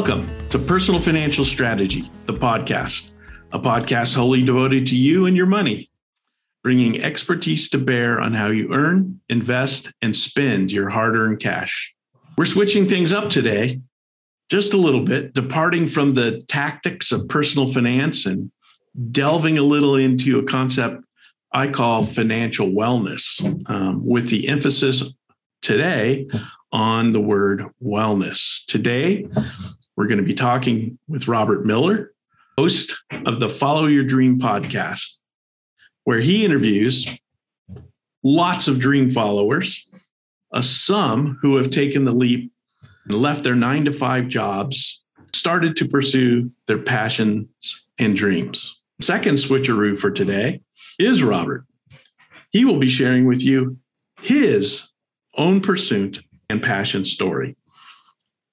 Welcome to Personal Financial Strategy, the podcast, a podcast wholly devoted to you and your money, bringing expertise to bear on how you earn, invest, and spend your hard-earned cash. We're switching things up today, just a little bit, departing from the tactics of personal finance and delving a little into a concept I call financial wellness, with the emphasis today on the word wellness. Today, we're going to be talking with Robert Miller, host of the Follow Your Dream podcast, where he interviews lots of dream followers, some who have taken the leap and left their 9-to-5 jobs, started to pursue their passions and dreams. Second switcheroo for today is Robert. He will be sharing with you his own pursuit and passion story.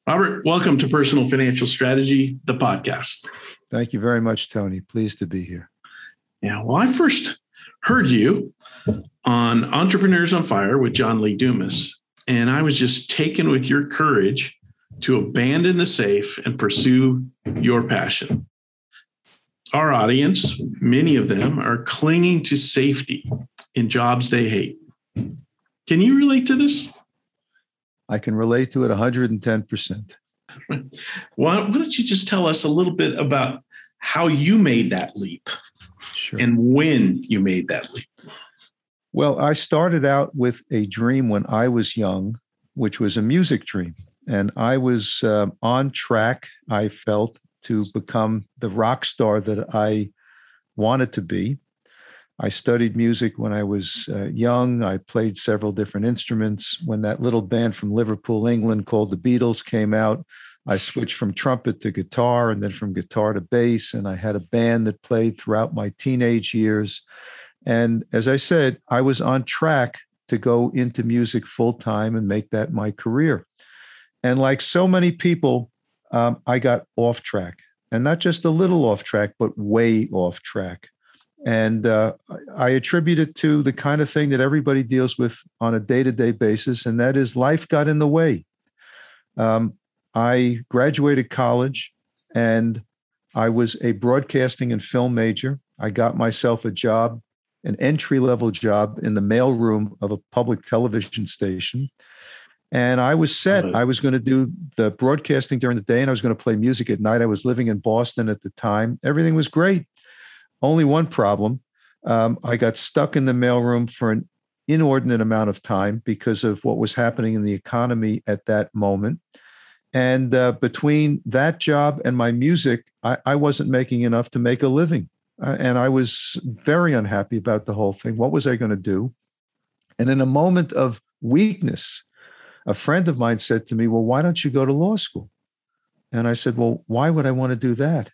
Robert, welcome to Personal Financial Strategy, the podcast. Thank you very much, Tony. Pleased to be here. Yeah, well, I first heard you on Entrepreneurs on Fire with John Lee Dumas, and I was just taken with your courage to abandon the safe and pursue your passion. Our audience, many of them, are clinging to safety in jobs they hate. Can you relate to this? I can relate to it 110%. Why don't you just tell us a little bit about how you made that leap? Sure. And when you made that leap? Well, I started out with a dream when I was young, which was a music dream. And I was on track, I felt, to become the rock star that I wanted to be. I studied music when I was young. I played several different instruments. When that little band from Liverpool, England called The Beatles came out, I switched from trumpet to guitar and then from guitar to bass. And I had a band that played throughout my teenage years. And as I said, I was on track to go into music full time and make that my career. And like so many people, I got off track, and not just a little off track, but way off track. And I attribute it to the kind of thing that everybody deals with on a day-to-day basis, and that is life got in the way. I graduated college, and I was a broadcasting and film major. I got myself a job, an entry-level job in the mailroom of a public television station. And I was set. I was going to do the broadcasting during the day, and I was going to play music at night. I was living in Boston at the time. Everything was great. Only one problem. I got stuck in the mailroom for an inordinate amount of time because of what was happening in the economy at that moment. And between that job and my music, I wasn't making enough to make a living. And I was very unhappy about the whole thing. What was I going to do? And in a moment of weakness, a friend of mine said to me, well, why don't you go to law school? And I said, well, why would I want to do that?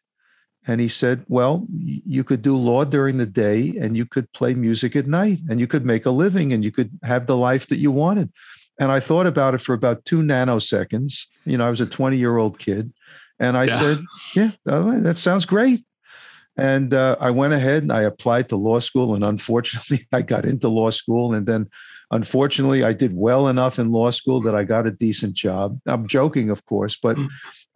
And he said, well, you could do law during the day and you could play music at night and you could make a living and you could have the life that you wanted. And I thought about it for about 2 nanoseconds. You know, I was a 20-year-old kid. And I said, yeah, that sounds great. And I went ahead and I applied to law school. And unfortunately, I got into law school. And then, unfortunately, I did well enough in law school that I got a decent job. I'm joking, of course, but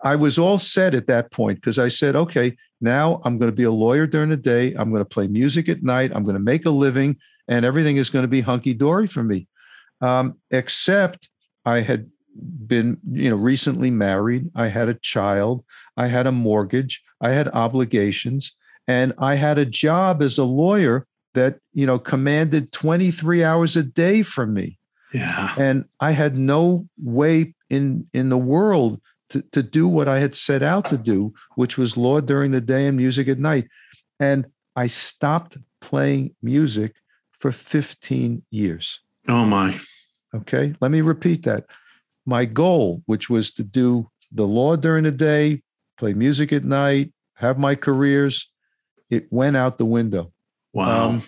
I was all set at that point because I said, okay, now I'm going to be a lawyer during the day. I'm going to play music at night. I'm going to make a living, and everything is going to be hunky-dory for me. Except I had been, recently married. I had a child. I had a mortgage. I had obligations. And I had a job as a lawyer that, commanded 23 hours a day from me. Yeah. And I had no way in the world to do what I had set out to do, which was law during the day and music at night. And I stopped playing music for 15 years. Oh, my. Okay. Let me repeat that. My goal, which was to do the law during the day, play music at night, have my careers, it went out the window. Wow.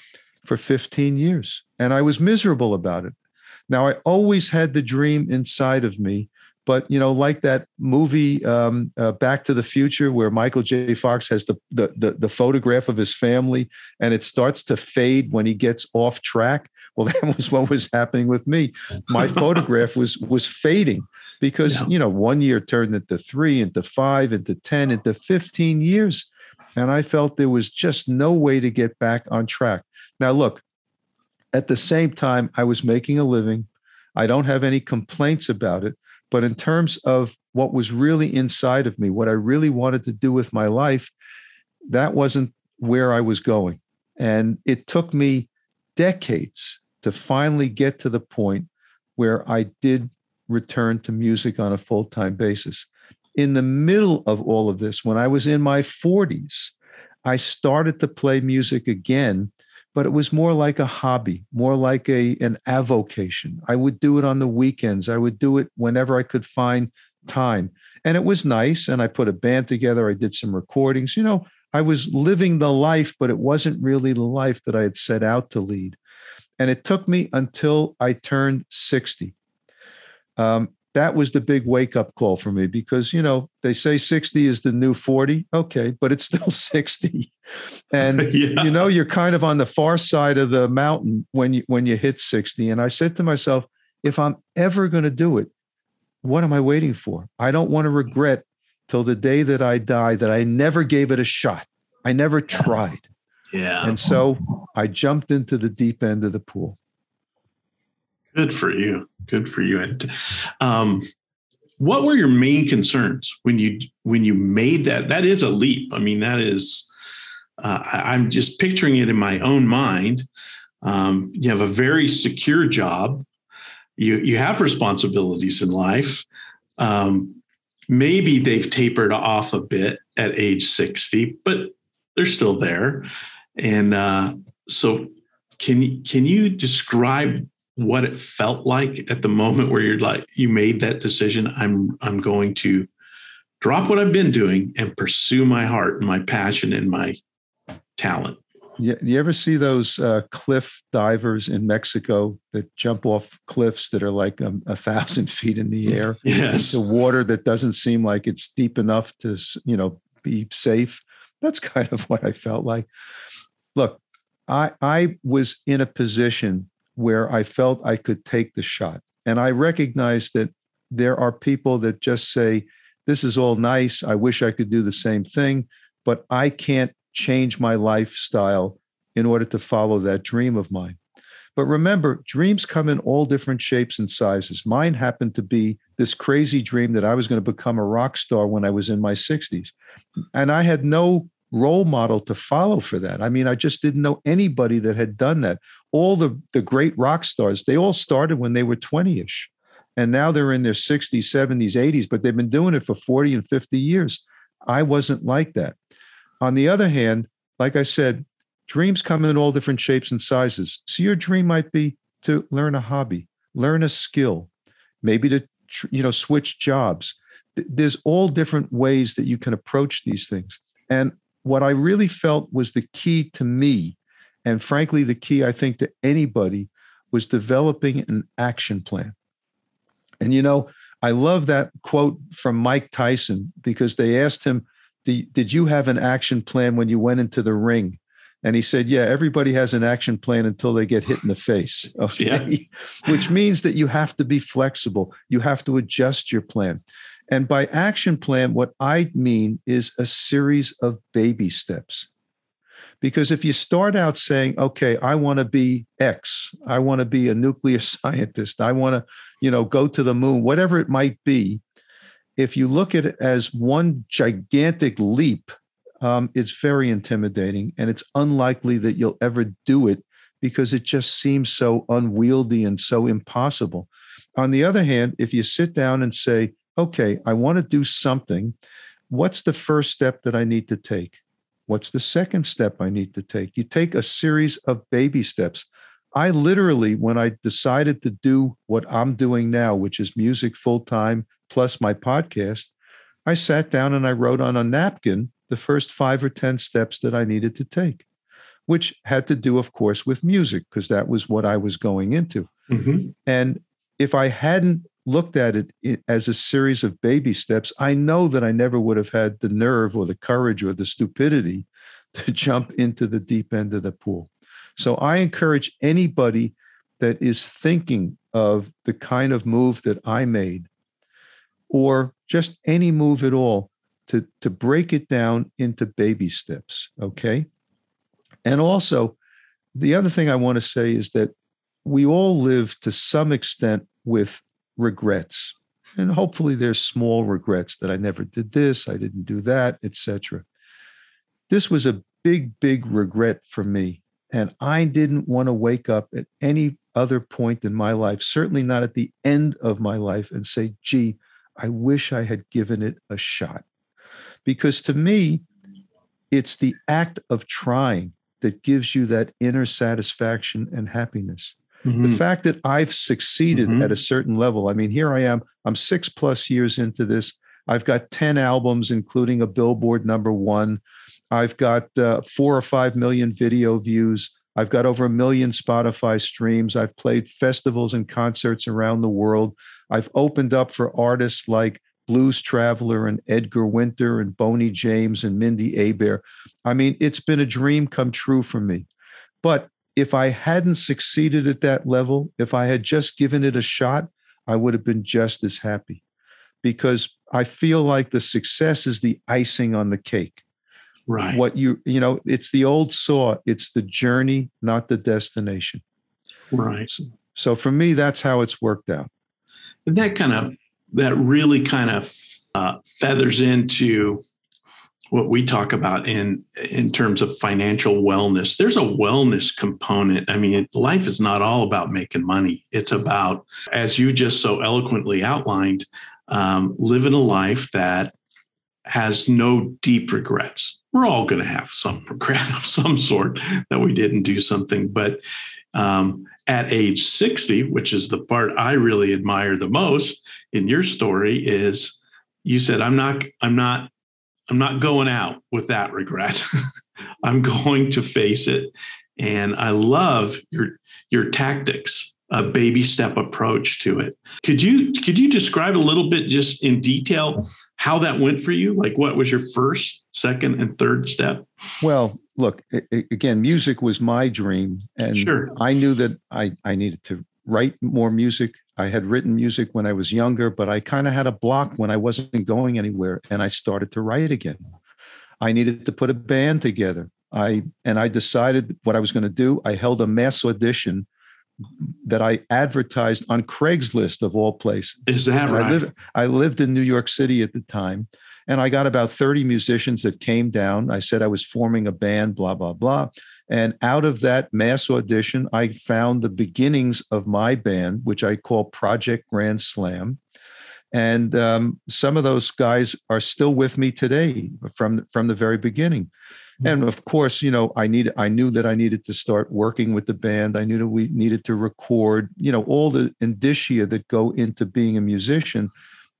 For 15 years. And I was miserable about it. Now, I always had the dream inside of me. But, like that movie, Back to the Future, where Michael J. Fox has the photograph of his family, and it starts to fade when he gets off track. Well, that was what was happening with me. My photograph was fading because, you know, 1 year turned into 3, into 5, into 10, into 15 years. And I felt there was just no way to get back on track. Now, look, at the same time, I was making a living. I don't have any complaints about it. But in terms of what was really inside of me, what I really wanted to do with my life, that wasn't where I was going. And it took me decades to finally get to the point where I did return to music on a full-time basis. In the middle of all of this, when I was in my 40s, I started to play music again, but it was more like a hobby, more like an avocation. I would do it on the weekends. I would do it whenever I could find time. And it was nice. And I put a band together. I did some recordings. You know, I was living the life, but it wasn't really the life that I had set out to lead. And it took me until I turned 60. That was the big wake-up call for me because, you know, they say 60 is the new 40. Okay, but it's still 60. And, you know, you're kind of on the far side of the mountain when you hit 60. And I said to myself, if I'm ever going to do it, what am I waiting for? I don't want to regret till the day that I die that I never gave it a shot. I never tried. Yeah. And so I jumped into the deep end of the pool. Good for you. Good for you. And what were your main concerns when you made that? That is a leap. I mean, that is, I'm just picturing it in my own mind. You have a very secure job. You have responsibilities in life. Maybe they've tapered off a bit at age 60, but they're still there. And so can you describe what it felt like at the moment where you're like, you made that decision? I'm going to drop what I've been doing and pursue my heart and my passion and my talent. Yeah. You ever see those cliff divers in Mexico that jump off cliffs that are like 1,000 feet in the air? Yes. The water that doesn't seem like it's deep enough to, you know, be safe. That's kind of what I felt like. Look, I was in a position where I felt I could take the shot. And I recognized that there are people that just say, this is all nice. I wish I could do the same thing, but I can't change my lifestyle in order to follow that dream of mine. But remember, dreams come in all different shapes and sizes. Mine happened to be this crazy dream that I was going to become a rock star when I was in my 60s. And I had no role model to follow for that. I mean, I just didn't know anybody that had done that. All the great rock stars, they all started when they were 20-ish. And now they're in their 60s, 70s, 80s, but they've been doing it for 40 and 50 years. I wasn't like that. On the other hand, like I said, dreams come in all different shapes and sizes. So your dream might be to learn a hobby, learn a skill, maybe to, you know, switch jobs. There's all different ways that you can approach these things. And what I really felt was the key to me, and frankly, the key, I think, to anybody, was developing an action plan. And, you know, I love that quote from Mike Tyson, because they asked him, did you have an action plan when you went into the ring? And he said, yeah, everybody has an action plan until they get hit in the face. Okay? Yeah. Which means that you have to be flexible. You have to adjust your plan. And by action plan, what I mean is a series of baby steps. Because if you start out saying, okay, I want to be X, I want to be a nuclear scientist, I want to, you know, go to the moon, whatever it might be, if you look at it as one gigantic leap, it's very intimidating, and it's unlikely that you'll ever do it because it just seems so unwieldy and so impossible. On the other hand, if you sit down and say, okay, I want to do something. What's the first step that I need to take? What's the second step I need to take? You take a series of baby steps. I literally, when I decided to do what I'm doing now, which is music full-time plus my podcast, I sat down and I wrote on a napkin the first 5 or 10 steps that I needed to take, which had to do, of course, with music, because that was what I was going into. Mm-hmm. And if I hadn't looked at it as a series of baby steps, I know that I never would have had the nerve or the courage or the stupidity to jump into the deep end of the pool. So I encourage anybody that is thinking of the kind of move that I made, or just any move at all, to break it down into baby steps, okay? And also, the other thing I want to say is that we all live to some extent with regrets. And hopefully there's small regrets that I never did this, I didn't do that, etc. This was a big, big regret for me. And I didn't want to wake up at any other point in my life, certainly not at the end of my life, and say, gee, I wish I had given it a shot. Because to me, it's the act of trying that gives you that inner satisfaction and happiness. Mm-hmm. The fact that I've succeeded mm-hmm. at a certain level. I mean, here I am. I'm 6+ years into this. I've got 10 albums, including a Billboard #1. I've got 4 or 5 million video views. I've got over 1 million Spotify streams. I've played festivals and concerts around the world. I've opened up for artists like Blues Traveler and Edgar Winter and Boney James and Mindy Abair. I mean, it's been a dream come true for me. But if I hadn't succeeded at that level, if I had just given it a shot, I would have been just as happy, because I feel like the success is the icing on the cake. Right. What you know, it's the old saw, it's the journey, not the destination. Right. So for me, that's how it's worked out. And that really feathers into what we talk about in terms of financial wellness. There's a wellness component. I mean, life is not all about making money. It's about, as you just so eloquently outlined, living a life that has no deep regrets. We're all going to have some regret of some sort that we didn't do something. But at age 60, which is the part I really admire the most in your story, is you said, I'm not going out with that regret. I'm going to face it. And I love your tactics, a baby step approach to it. Could you describe a little bit, just in detail, how that went for you? Like, what was your first, second, and third step? Well, look, again, music was my dream. And sure. I knew that I needed to write more music. I had written music when I was younger, but I kind of had a block when I wasn't going anywhere, and I started to write again. I needed to put a band together. I decided what I was going to do. I held a mass audition that I advertised on Craigslist, of all places. Is that right? I lived in New York City at the time, and I got about 30 musicians that came down. I said I was forming a band, blah, blah, blah. And out of that mass audition, I found the beginnings of my band, which I call Project Grand Slam. And some of those guys are still with me today from the very beginning. And of course, you know, I knew that I needed to start working with the band. I knew that we needed to record, you know, all the indicia that go into being a musician.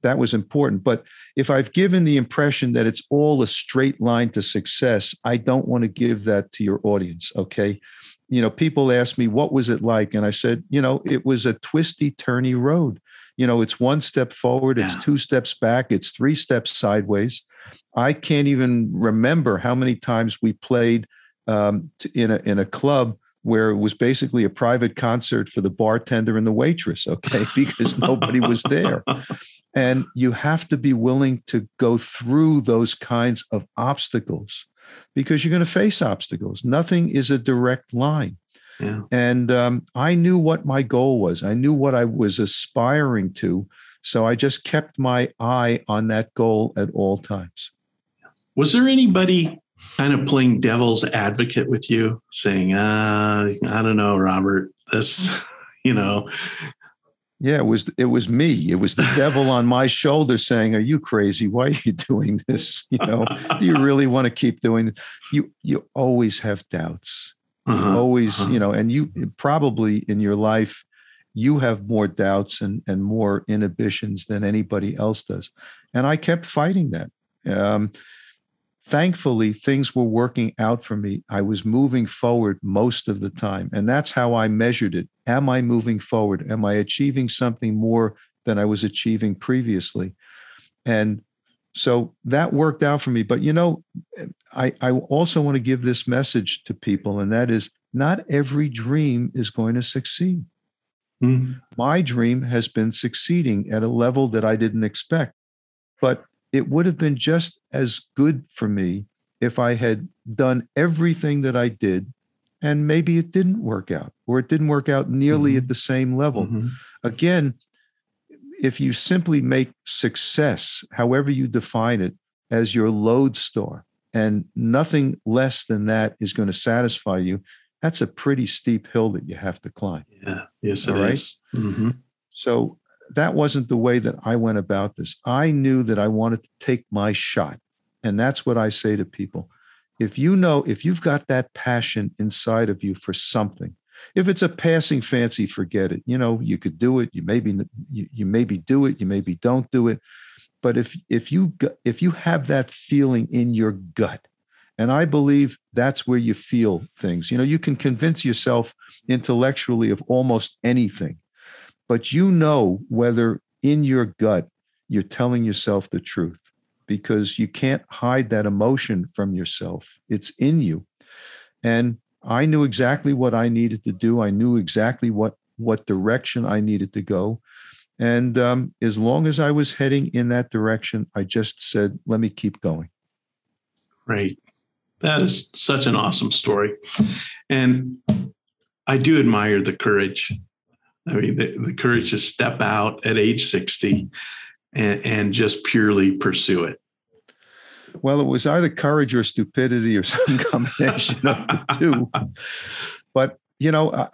That was important. But if I've given the impression that it's all a straight line to success, I don't want to give that to your audience. Okay. You know, people ask me, what was it like? And I said, you know, it was a twisty, turny road. You know, it's 1 step forward, it's 2 steps back, it's 3 steps sideways. I can't even remember how many times we played in a club where it was basically a private concert for the bartender and the waitress, okay, because nobody was there. And you have to be willing to go through those kinds of obstacles, because you're going to face obstacles. Nothing is a direct line. Yeah. And I knew what my goal was. I knew what I was aspiring to. So I just kept my eye on that goal at all times. Was there anybody kind of playing devil's advocate with you, saying, I don't know, Robert, this, you know? Yeah, it was me. It was the devil on my shoulder saying, are you crazy? Why are you doing this? You know, do you really want to keep doing this? You always have doubts. Uh-huh, always, uh-huh. You know, and you probably in your life, you have more doubts and more inhibitions than anybody else does. And I kept fighting that. Thankfully, things were working out for me. I was moving forward most of the time. And that's how I measured it. Am I moving forward? Am I achieving something more than I was achieving previously? And so that worked out for me. But, you know, I also want to give this message to people, and that is, not every dream is going to succeed. Mm. My dream has been succeeding at a level that I didn't expect, but it would have been just as good for me if I had done everything that I did, and maybe it didn't work out, or it didn't work out nearly at the same level. Mm-hmm. Again, if you simply make success, however you define it, as your lodestar, and nothing less than that is going to satisfy you, that's a pretty steep hill that you have to climb. Yeah, yes, it is. Mm-hmm. So that wasn't the way that I went about this. I knew that I wanted to take my shot. And that's what I say to people. If you've got that passion inside of you for something, if it's a passing fancy, forget it. You know, you could do it. You maybe do it. You maybe don't do it. But if you have that feeling in your gut, and I believe that's where you feel things. You know, you can convince yourself intellectually of almost anything, but you know whether in your gut you're telling yourself the truth, because you can't hide that emotion from yourself. It's in you. And I knew exactly what I needed to do. I knew exactly what direction I needed to go. And as long as I was heading in that direction, I just said, let me keep going. Great. That is such an awesome story. And I do admire the courage. I mean, the courage to step out at age 60 and just purely pursue it. Well, it was either courage or stupidity or some combination of the two. But, you know,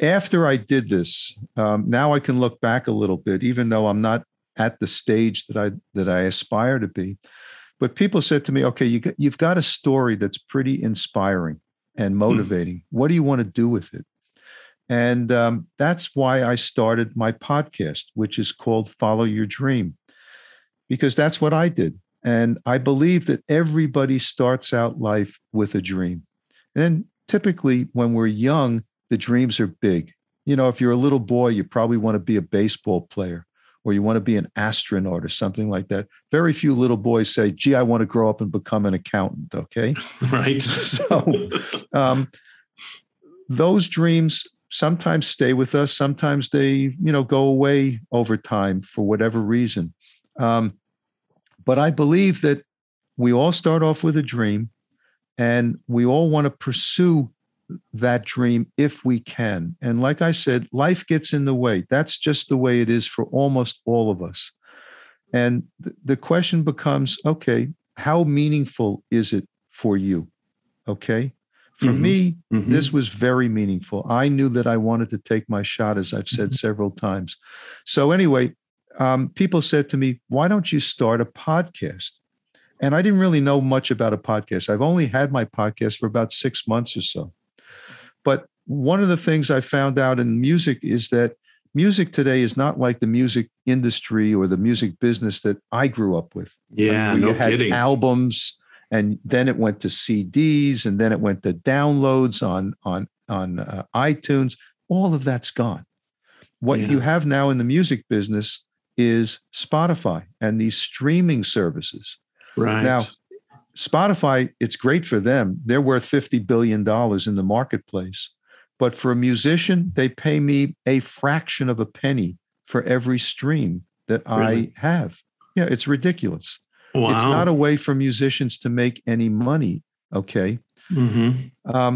after I did this, now I can look back a little bit, even though I'm not at the stage that I aspire to be. But people said to me, okay, you've got a story that's pretty inspiring and motivating. What do you want to do with it? And that's why I started my podcast, which is called Follow Your Dream, because that's what I did. And I believe that everybody starts out life with a dream. And typically when we're young, the dreams are big. You know, if you're a little boy, you probably want to be a baseball player, or you want to be an astronaut or something like that. Very few little boys say, gee, I want to grow up and become an accountant, okay? Right. So those dreams sometimes stay with us. Sometimes they, you know, go away over time for whatever reason. But I believe that we all start off with a dream, and we all want to pursue that dream if we can. And like I said, life gets in the way. That's just the way it is for almost all of us. And the question becomes, okay, how meaningful is it for you? Okay. For me, this was very meaningful. I knew that I wanted to take my shot, as I've said several times. So anyway, people said to me, why don't you start a podcast? And I didn't really know much about a podcast. I've only had my podcast for about 6 months or so. But one of the things I found out in music is that music today is not like the music industry or the music business that I grew up with. Yeah, like, no kidding. You had albums, and then it went to CDs, and then it went to downloads on iTunes. All of that's gone. What you have now in the music business is Spotify and these streaming services. Right. Now, Spotify, it's great for them. They're worth $50 billion in the marketplace. But for a musician, they pay me a fraction of a penny for every stream that I have. Yeah, it's ridiculous. Wow. It's not a way for musicians to make any money, okay? Mm-hmm.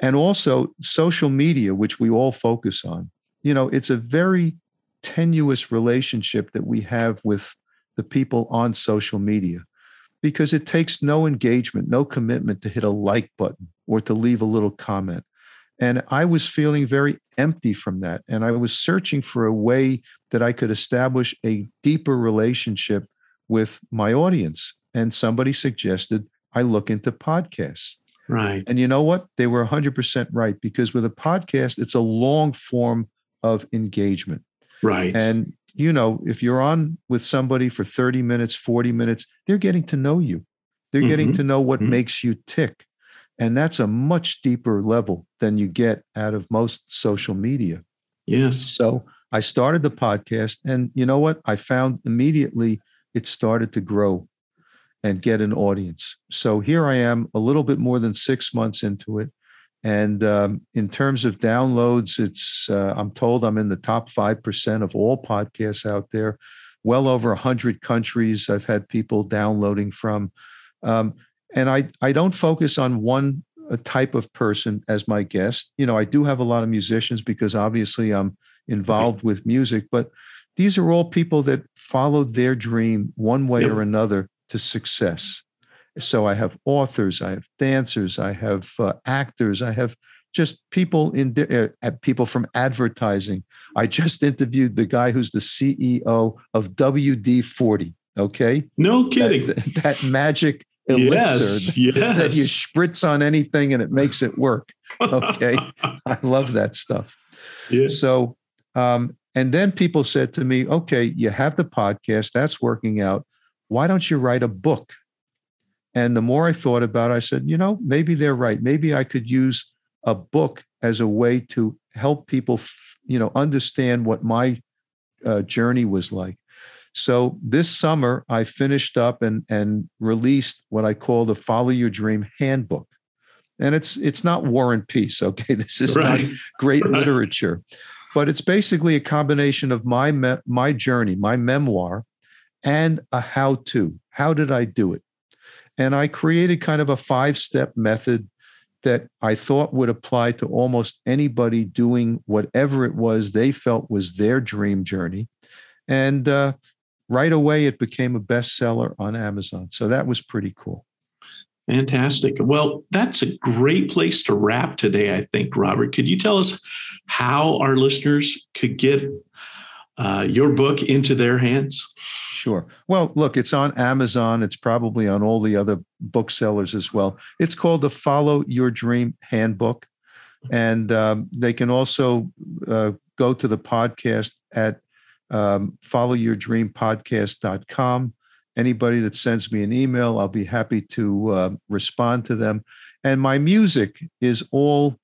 And also social media, which we all focus on. You know, it's a very tenuous relationship that we have with the people on social media, because it takes no engagement, no commitment to hit a like button or to leave a little comment. And I was feeling very empty from that. And I was searching for a way that I could establish a deeper relationship with my audience. And somebody suggested I look into podcasts. Right. And you know what? They were 100% right, because with a podcast, it's a long form of engagement. Right. And you know, if you're on with somebody for 30 minutes, 40 minutes, they're getting to know you. They're getting to know what makes you tick. And that's a much deeper level than you get out of most social media. Yes. So I started the podcast, and you know what? I found immediately it started to grow and get an audience. So here I am a little bit more than 6 months into it, And in terms of downloads, it's I'm told I'm in the top 5% of all podcasts out there. Well over 100 countries I've had people downloading from. And I don't focus on one type of person as my guest. You know, I do have a lot of musicians because obviously I'm involved with music, but these are all people that followed their dream one way or another to success. So I have authors, I have dancers, I have actors, I have just people in people from advertising. I just interviewed the guy who's the CEO of WD40. Okay, no kidding. That magic elixir that you spritz on anything and it makes it work. Okay, I love that stuff. Yeah. So, and then people said to me, "Okay, you have the podcast that's working out. Why don't you write a book?" And the more I thought about it, I said, you know, maybe they're right. Maybe I could use a book as a way to help people, understand what my journey was like. So this summer, I finished up and released what I call the Follow Your Dream Handbook. And it's not War and Peace, okay? This is not great literature. But it's basically a combination of my journey, my memoir, and a how-to. How did I do it? And I created kind of a 5-step method that I thought would apply to almost anybody doing whatever it was they felt was their dream journey. And right away, it became a bestseller on Amazon. So that was pretty cool. Fantastic. Well, that's a great place to wrap today, I think, Robert. Could you tell us how our listeners could get your book into their hands? Sure. Well, look, it's on Amazon. It's probably on all the other booksellers as well. It's called the Follow Your Dream Handbook. And they can also go to the podcast at followyourdreampodcast.com. Anybody that sends me an email, I'll be happy to respond to them. And my music is all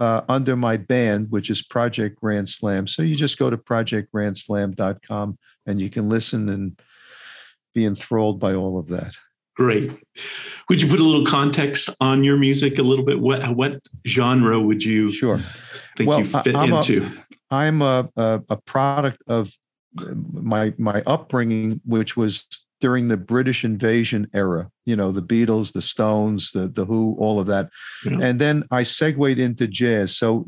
under my band, which is Project Grand Slam. So you just go to projectgrandslam.com and you can listen and be enthralled by all of that. Great. Would you put a little context on your music a little bit? What genre would you think you fit into? I'm a product of my upbringing, which was during the British invasion era, the Beatles, the Stones, the Who, all of that. Yeah. And then I segued into jazz. So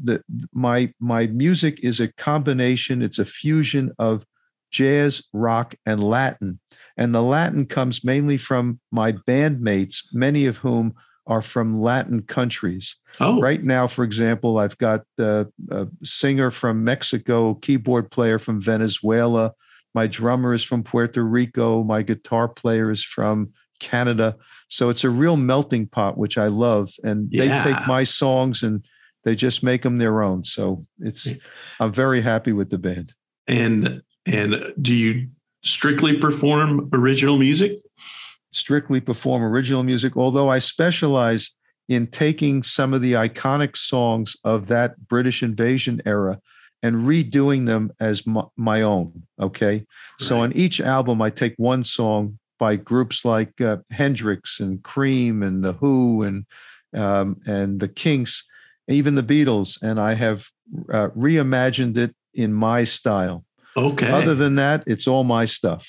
my music is a combination. It's a fusion of jazz, rock, and Latin. And the Latin comes mainly from my bandmates, many of whom are from Latin countries. Oh. Right now, for example, I've got a singer from Mexico, keyboard player from Venezuela, my drummer is from Puerto Rico. My guitar player is from Canada. So it's a real melting pot, which I love. And they take my songs and they just make them their own. So I'm very happy with the band. And do you strictly perform original music? Strictly perform original music, although I specialize in taking some of the iconic songs of that British invasion era and redoing them as my own, okay? Right. So on each album, I take one song by groups like Hendrix and Cream and The Who and The Kinks, even The Beatles, and I have reimagined it in my style. Okay. Other than that, it's all my stuff.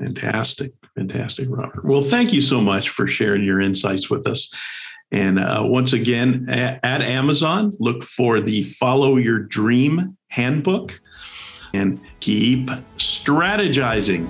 Fantastic. Fantastic, Robert. Well, thank you so much for sharing your insights with us. And once again, at Amazon, look for the Follow Your Dream Handbook and keep strategizing.